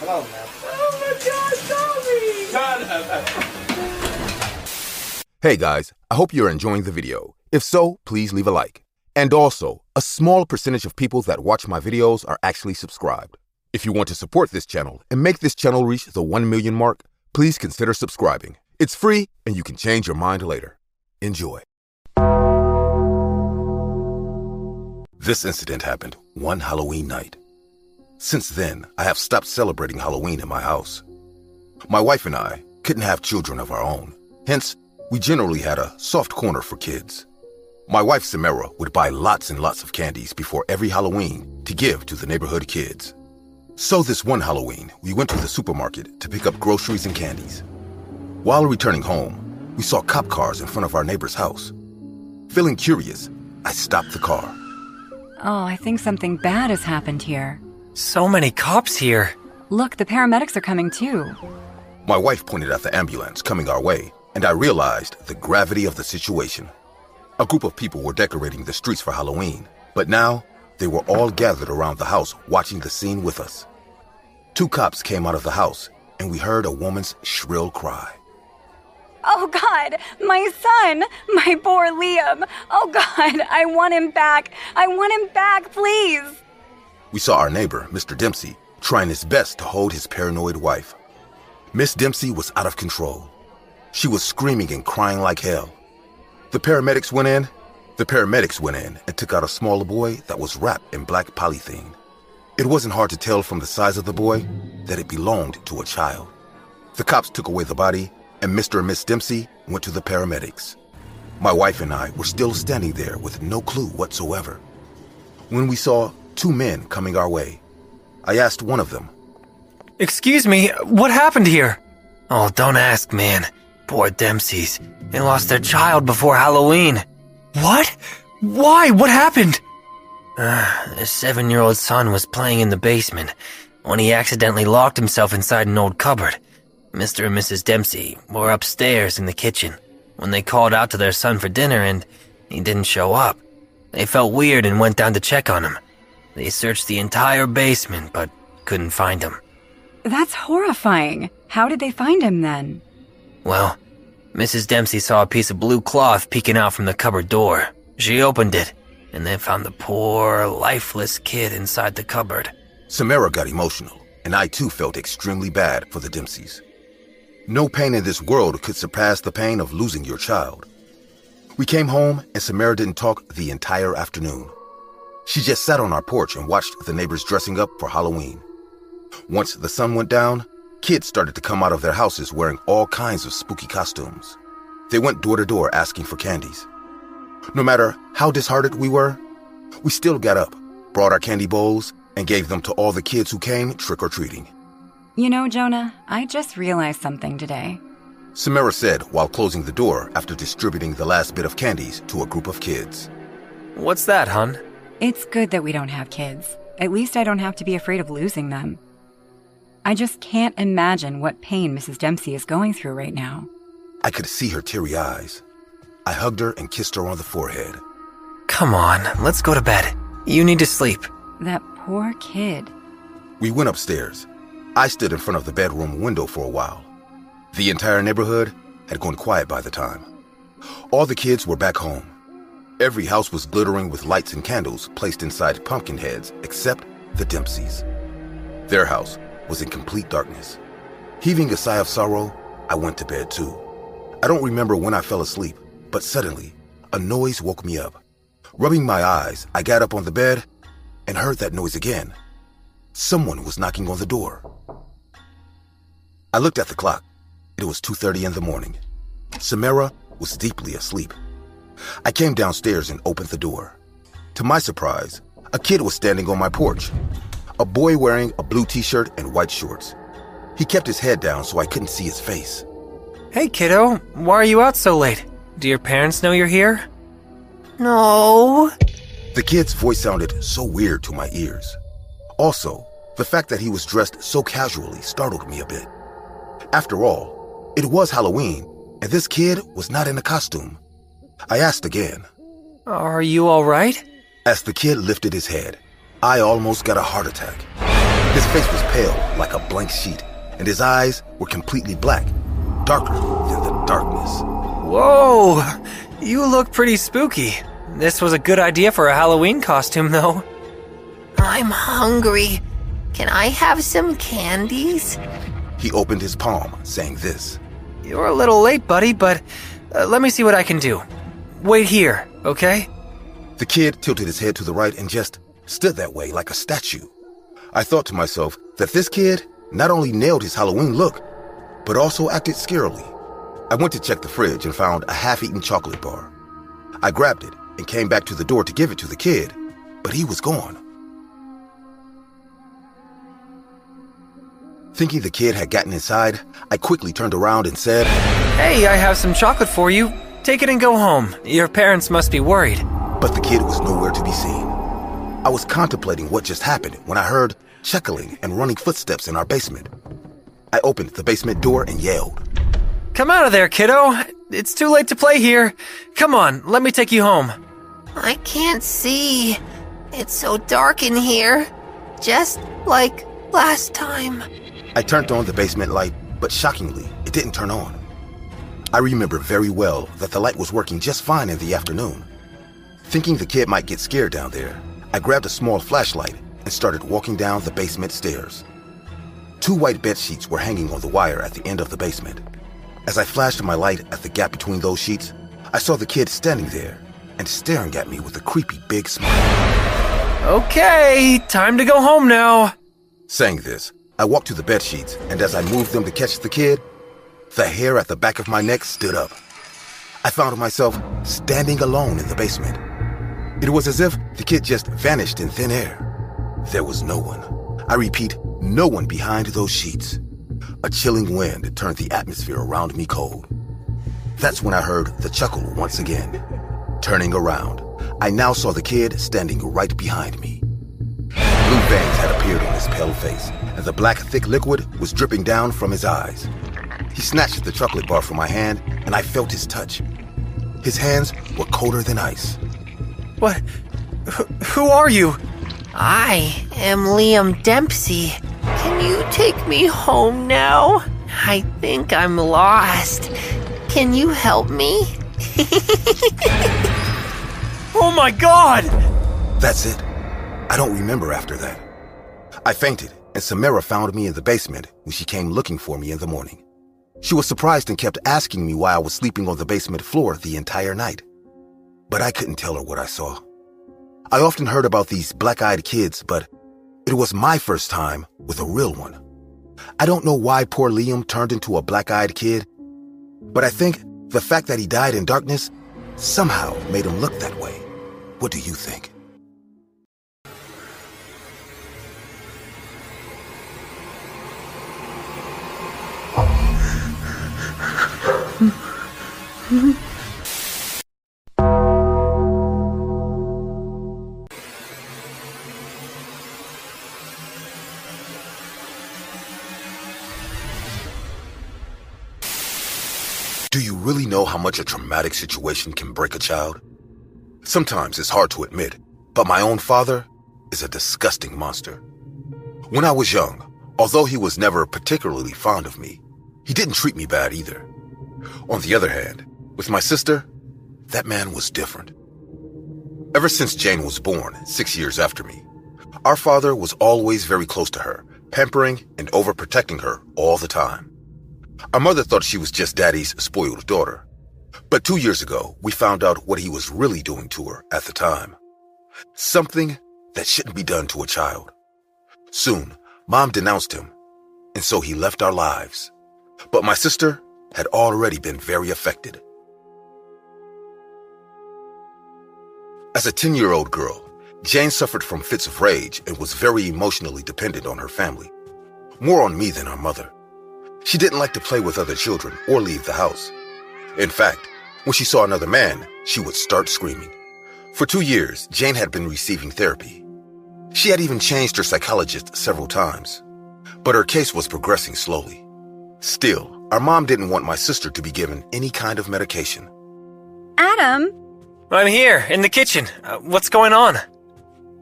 Hello, man. Oh my God, Tommy! God. Hey guys, I hope you're enjoying the video. If so, please leave a like. And also, a small percentage of people that watch my videos are actually subscribed. If you want to support this channel and make this channel reach the 1 million mark, please consider subscribing. It's free and you can change your mind later. Enjoy. This incident happened one Halloween night. Since then, I have stopped celebrating Halloween in my house. My wife and I couldn't have children of our own, hence, we generally had a soft corner for kids. My wife, Samira, would buy lots and lots of candies before every Halloween to give to the neighborhood kids. So this one Halloween, we went to the supermarket to pick up groceries and candies. While returning home, we saw cop cars in front of our neighbor's house. Feeling curious, I stopped the car. Oh, I think something bad has happened here. So many cops here. Look, the paramedics are coming too. My wife pointed out the ambulance coming our way, and I realized the gravity of the situation. A group of people were decorating the streets for Halloween, but now they were all gathered around the house watching the scene with us. Two cops came out of the house, and we heard a woman's shrill cry. Oh, God, my son, my poor Liam. Oh, God, I want him back. I want him back, please. We saw our neighbor, Mr. Dempsey, trying his best to hold his paranoid wife. Miss Dempsey was out of control. She was screaming and crying like hell. The paramedics went in and took out a smaller boy that was wrapped in black polythene. It wasn't hard to tell from the size of the boy that it belonged to a child. The cops took away the body, and Mr. and Miss Dempsey went to the paramedics. My wife and I were still standing there with no clue whatsoever, when we saw two men coming our way. I asked one of them, "Excuse me, what happened here?" "Oh, don't ask, man. Poor Dempseys. They lost their child before Halloween." "What? Why? What happened?" Their 7-year-old son was playing in the basement when he accidentally locked himself inside an old cupboard. Mr. and Mrs. Dempsey were upstairs in the kitchen when they called out to their son for dinner, and he didn't show up. They felt weird and went down to check on him. They searched the entire basement but couldn't find him. That's horrifying. How did they find him then? Well, Mrs. Dempsey saw a piece of blue cloth peeking out from the cupboard door. She opened it, and then found the poor, lifeless kid inside the cupboard. Samira got emotional, and I too felt extremely bad for the Dempseys. No pain in this world could surpass the pain of losing your child. We came home, and Samira didn't talk the entire afternoon. She just sat on our porch and watched the neighbors dressing up for Halloween. Once the sun went down, kids started to come out of their houses wearing all kinds of spooky costumes. They went door to door asking for candies. No matter how disheartened we were, we still got up, brought our candy bowls, and gave them to all the kids who came trick-or-treating. You know, Jonah, I just realized something today, Samira said while closing the door after distributing the last bit of candies to a group of kids. What's that, hon? It's good that we don't have kids. At least I don't have to be afraid of losing them. I just can't imagine what pain Mrs. Dempsey is going through right now. I could see her teary eyes. I hugged her and kissed her on the forehead. Come on, let's go to bed. You need to sleep. That poor kid. We went upstairs. I stood in front of the bedroom window for a while. The entire neighborhood had gone quiet by the time. All the kids were back home. Every house was glittering with lights and candles placed inside pumpkin heads, except the Dempseys. Their house was in complete darkness. Heaving a sigh of sorrow, I went to bed too. I don't remember when I fell asleep, but suddenly, a noise woke me up. Rubbing my eyes, I got up on the bed and heard that noise again. Someone was knocking on the door. I looked at the clock. It was 2:30 in the morning. Samira was deeply asleep. I came downstairs and opened the door. To my surprise, a kid was standing on my porch. A boy wearing a blue t-shirt and white shorts. He kept his head down so I couldn't see his face. Hey, kiddo, why are you out so late? Do your parents know you're here? No. The kid's voice sounded so weird to my ears. Also, the fact that he was dressed so casually startled me a bit. After all, it was Halloween, and this kid was not in a costume. I asked again. Are you all right? As the kid lifted his head, I almost got a heart attack. His face was pale like a blank sheet, and his eyes were completely black, darker than the darkness. Whoa, you look pretty spooky. This was a good idea for a Halloween costume, though. I'm hungry. Can I have some candies? He opened his palm, saying this. You're a little late, buddy, but let me see what I can do. Wait here, okay? The kid tilted his head to the right and just stood that way like a statue. I thought to myself that this kid not only nailed his Halloween look, but also acted scarily. I went to check the fridge and found a half-eaten chocolate bar. I grabbed it and came back to the door to give it to the kid, but he was gone. Thinking the kid had gotten inside, I quickly turned around and said, Hey, I have some chocolate for you. Take it and go home. Your parents must be worried. But the kid was nowhere to be seen. I was contemplating what just happened when I heard chuckling and running footsteps in our basement. I opened the basement door and yelled, "Come out of there, kiddo! It's too late to play here! Come on, let me take you home!" "I can't see. It's so dark in here. Just like last time." I turned on the basement light, but shockingly, it didn't turn on. I remember very well that the light was working just fine in the afternoon. Thinking the kid might get scared down there, I grabbed a small flashlight and started walking down the basement stairs. 2 white bedsheets were hanging on the wire at the end of the basement. As I flashed my light at the gap between those sheets, I saw the kid standing there and staring at me with a creepy big smile. "Okay, time to go home now." Saying this, I walked to the bedsheets, and as I moved them to catch the kid, the hair at the back of my neck stood up. I found myself standing alone in the basement. It was as if the kid just vanished in thin air. There was no one. I repeat, no one behind those sheets. A chilling wind turned the atmosphere around me cold. That's when I heard the chuckle once again. Turning around, I now saw the kid standing right behind me. Blue veins had appeared on his pale face, and the black, thick liquid was dripping down from his eyes. He snatched the chocolate bar from my hand, and I felt his touch. His hands were colder than ice. "What? Who are you?" "I am Liam Dempsey. Can you take me home now? I think I'm lost. Can you help me?" "Oh my God!" That's it. I don't remember after that. I fainted, and Samira found me in the basement when she came looking for me in the morning. She was surprised and kept asking me why I was sleeping on the basement floor the entire night. But I couldn't tell her what I saw. I often heard about these black-eyed kids, but it was my first time with a real one. I don't know why poor Liam turned into a black-eyed kid, but I think the fact that he died in darkness somehow made him look that way. What do you think? Do you really know how much a traumatic situation can break a child? Sometimes it's hard to admit, but my own father is a disgusting monster. When I was young, although he was never particularly fond of me, he didn't treat me bad either. On the other hand, with my sister, that man was different. Ever since Jane was born, 6 years after me, our father was always very close to her, pampering and overprotecting her all the time. Our mother thought she was just Daddy's spoiled daughter. But 2 years ago, we found out what he was really doing to her at the time. Something that shouldn't be done to a child. Soon, Mom denounced him, and so he left our lives. But my sister had already been very affected. As a 10-year-old girl, Jane suffered from fits of rage and was very emotionally dependent on her family. More on me than our mother. She didn't like to play with other children or leave the house. In fact, when she saw another man, she would start screaming. For 2 years, Jane had been receiving therapy. She had even changed her psychologist several times, but her case was progressing slowly. Still, our mom didn't want my sister to be given any kind of medication. "Adam!" "I'm here, in the kitchen. What's going on?"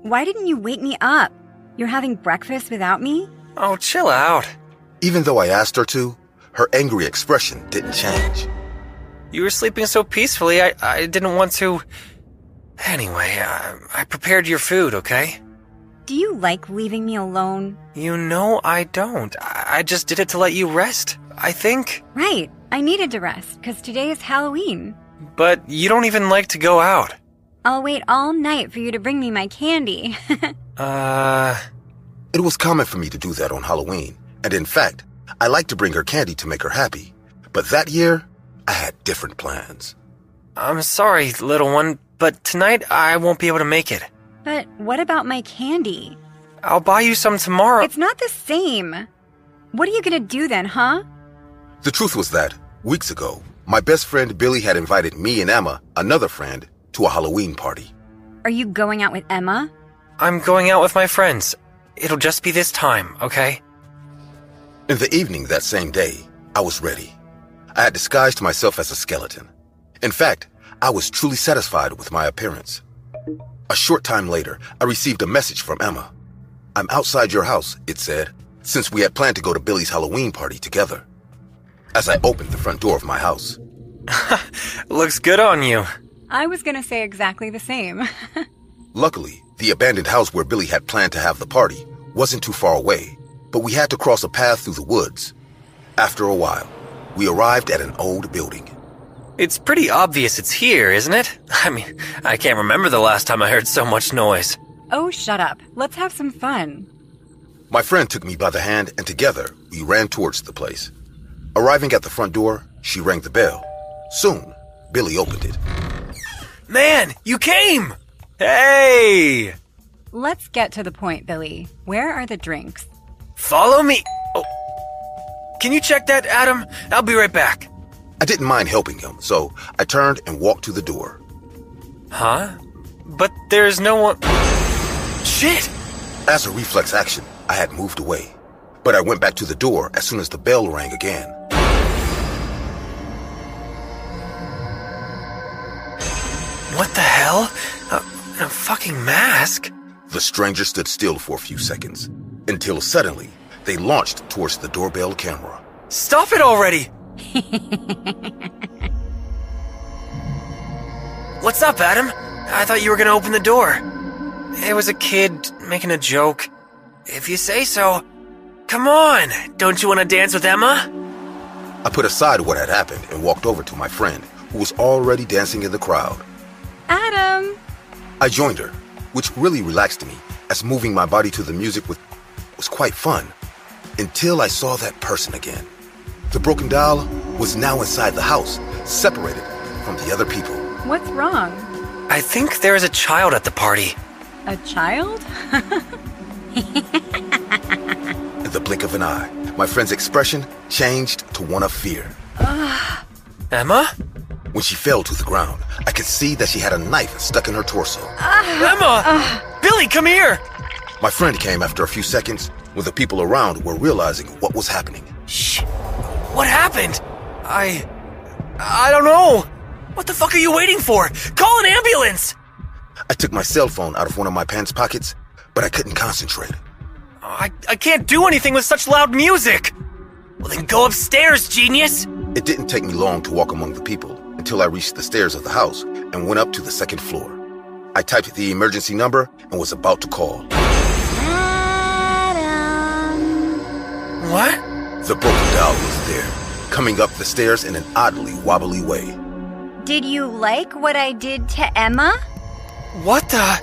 "Why didn't you wake me up? You're having breakfast without me?" "Oh, chill out." Even though I asked her to, her angry expression didn't change. "You were sleeping so peacefully, I didn't want to... Anyway, I prepared your food, okay?" "Do you like leaving me alone?" "You know I don't. I just did it to let you rest, I think." "Right, I needed to rest, because today is Halloween." "But you don't even like to go out." "I'll wait all night for you to bring me my candy." It was common for me to do that on Halloween. And in fact, I liked to bring her candy to make her happy. But that year, I had different plans. "I'm sorry, little one, but tonight I won't be able to make it." "But what about my candy?" "I'll buy you some tomorrow." "It's not the same. What are you going to do then, huh?" The truth was that, weeks ago, my best friend Billy had invited me and Emma, another friend, to a Halloween party. "Are you going out with Emma?" "I'm going out with my friends. It'll just be this time, okay? In the evening that same day, I was ready. I had disguised myself as a skeleton. In fact, I was truly satisfied with my appearance. A short time later, I received a message from Emma. "I'm outside your house," it said, since we had planned to go to Billy's Halloween party together. As I opened the front door of my house. Looks good on you. I was going to say exactly the same. Luckily, the abandoned house where Billy had planned to have the party wasn't too far away, but we had to cross a path through the woods. After a while, we arrived at an old building. It's pretty obvious it's here, isn't it? I mean, I can't remember the last time I heard so much noise. Oh, shut up. Let's have some fun. My friend took me by the hand, and together, we ran towards the place. Arriving at the front door, she rang the bell. Soon, Billy opened it. Man, you came! Hey! Let's get to the point, Billy. Where are the drinks? Follow me. Oh. Can you check that, Adam? I'll be right back. I didn't mind helping him, so I turned and walked to the door. Huh? But there's no one... Shit! As a reflex action, I had moved away. But I went back to the door as soon as the bell rang again. What the hell? A fucking mask? The stranger stood still for a few seconds, until suddenly they launched towards the doorbell camera. Stop it already! What's up, Adam? I thought you were gonna open the door. It was a kid making a joke. If you say so. Come on! Don't you want to dance with Emma? I put aside what had happened and walked over to my friend, who was already dancing in the crowd. Adam! I joined her, which really relaxed me, as moving my body to the music was quite fun, until I saw that person again. The broken doll was now inside the house, separated from the other people. What's wrong? I think there is a child at the party. A child? In the blink of an eye, my friend's expression changed to one of fear. Emma? When she fell to the ground, I could see that she had a knife stuck in her torso. Emma! Billy, come here! My friend came after a few seconds when the people around were realizing what was happening. Shh! What happened? I don't know! What the fuck are you waiting for? Call an ambulance! I took my cell phone out of one of my pants pockets, but I couldn't concentrate. I can't do anything with such loud music! Well then go upstairs, genius! It didn't take me long to walk among the people until I reached the stairs of the house and went up to the second floor. I typed the emergency number and was about to call. Adam. What? The broken doll was there, coming up the stairs in an oddly wobbly way. Did you like what I did to Emma? What the...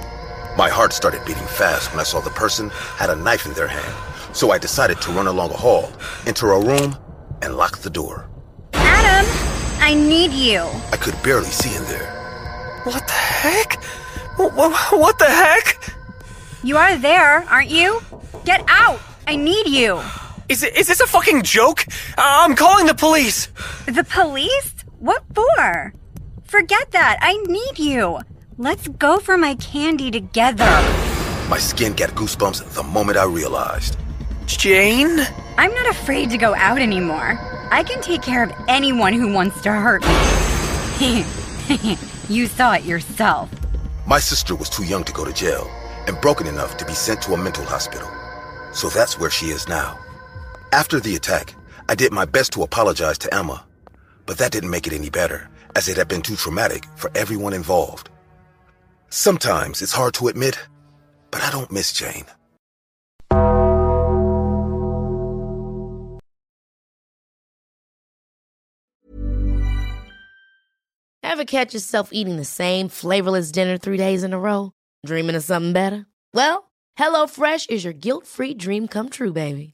My heart started beating fast when I saw the person had a knife in their hand, so I decided to run along a hall, enter a room, and lock the door. Adam, I need you. I could barely see in there. What the heck? What the heck? You are there, aren't you? Get out! I need you. Is this a fucking joke? I'm calling the police. The police? What for? Forget that. I need you. Let's go for my candy together. My skin got goosebumps the moment I realized. Jane? I'm not afraid to go out anymore. I can take care of anyone who wants to hurt me. You saw it yourself. My sister was too young to go to jail and broken enough to be sent to a mental hospital. So that's where she is now. After the attack, I did my best to apologize to Emma, but that didn't make it any better, as it had been too traumatic for everyone involved. Sometimes it's hard to admit, but I don't miss Jane. Ever catch yourself eating the same flavorless dinner 3 days in a row? Dreaming of something better? Well, HelloFresh is your guilt-free dream come true, baby.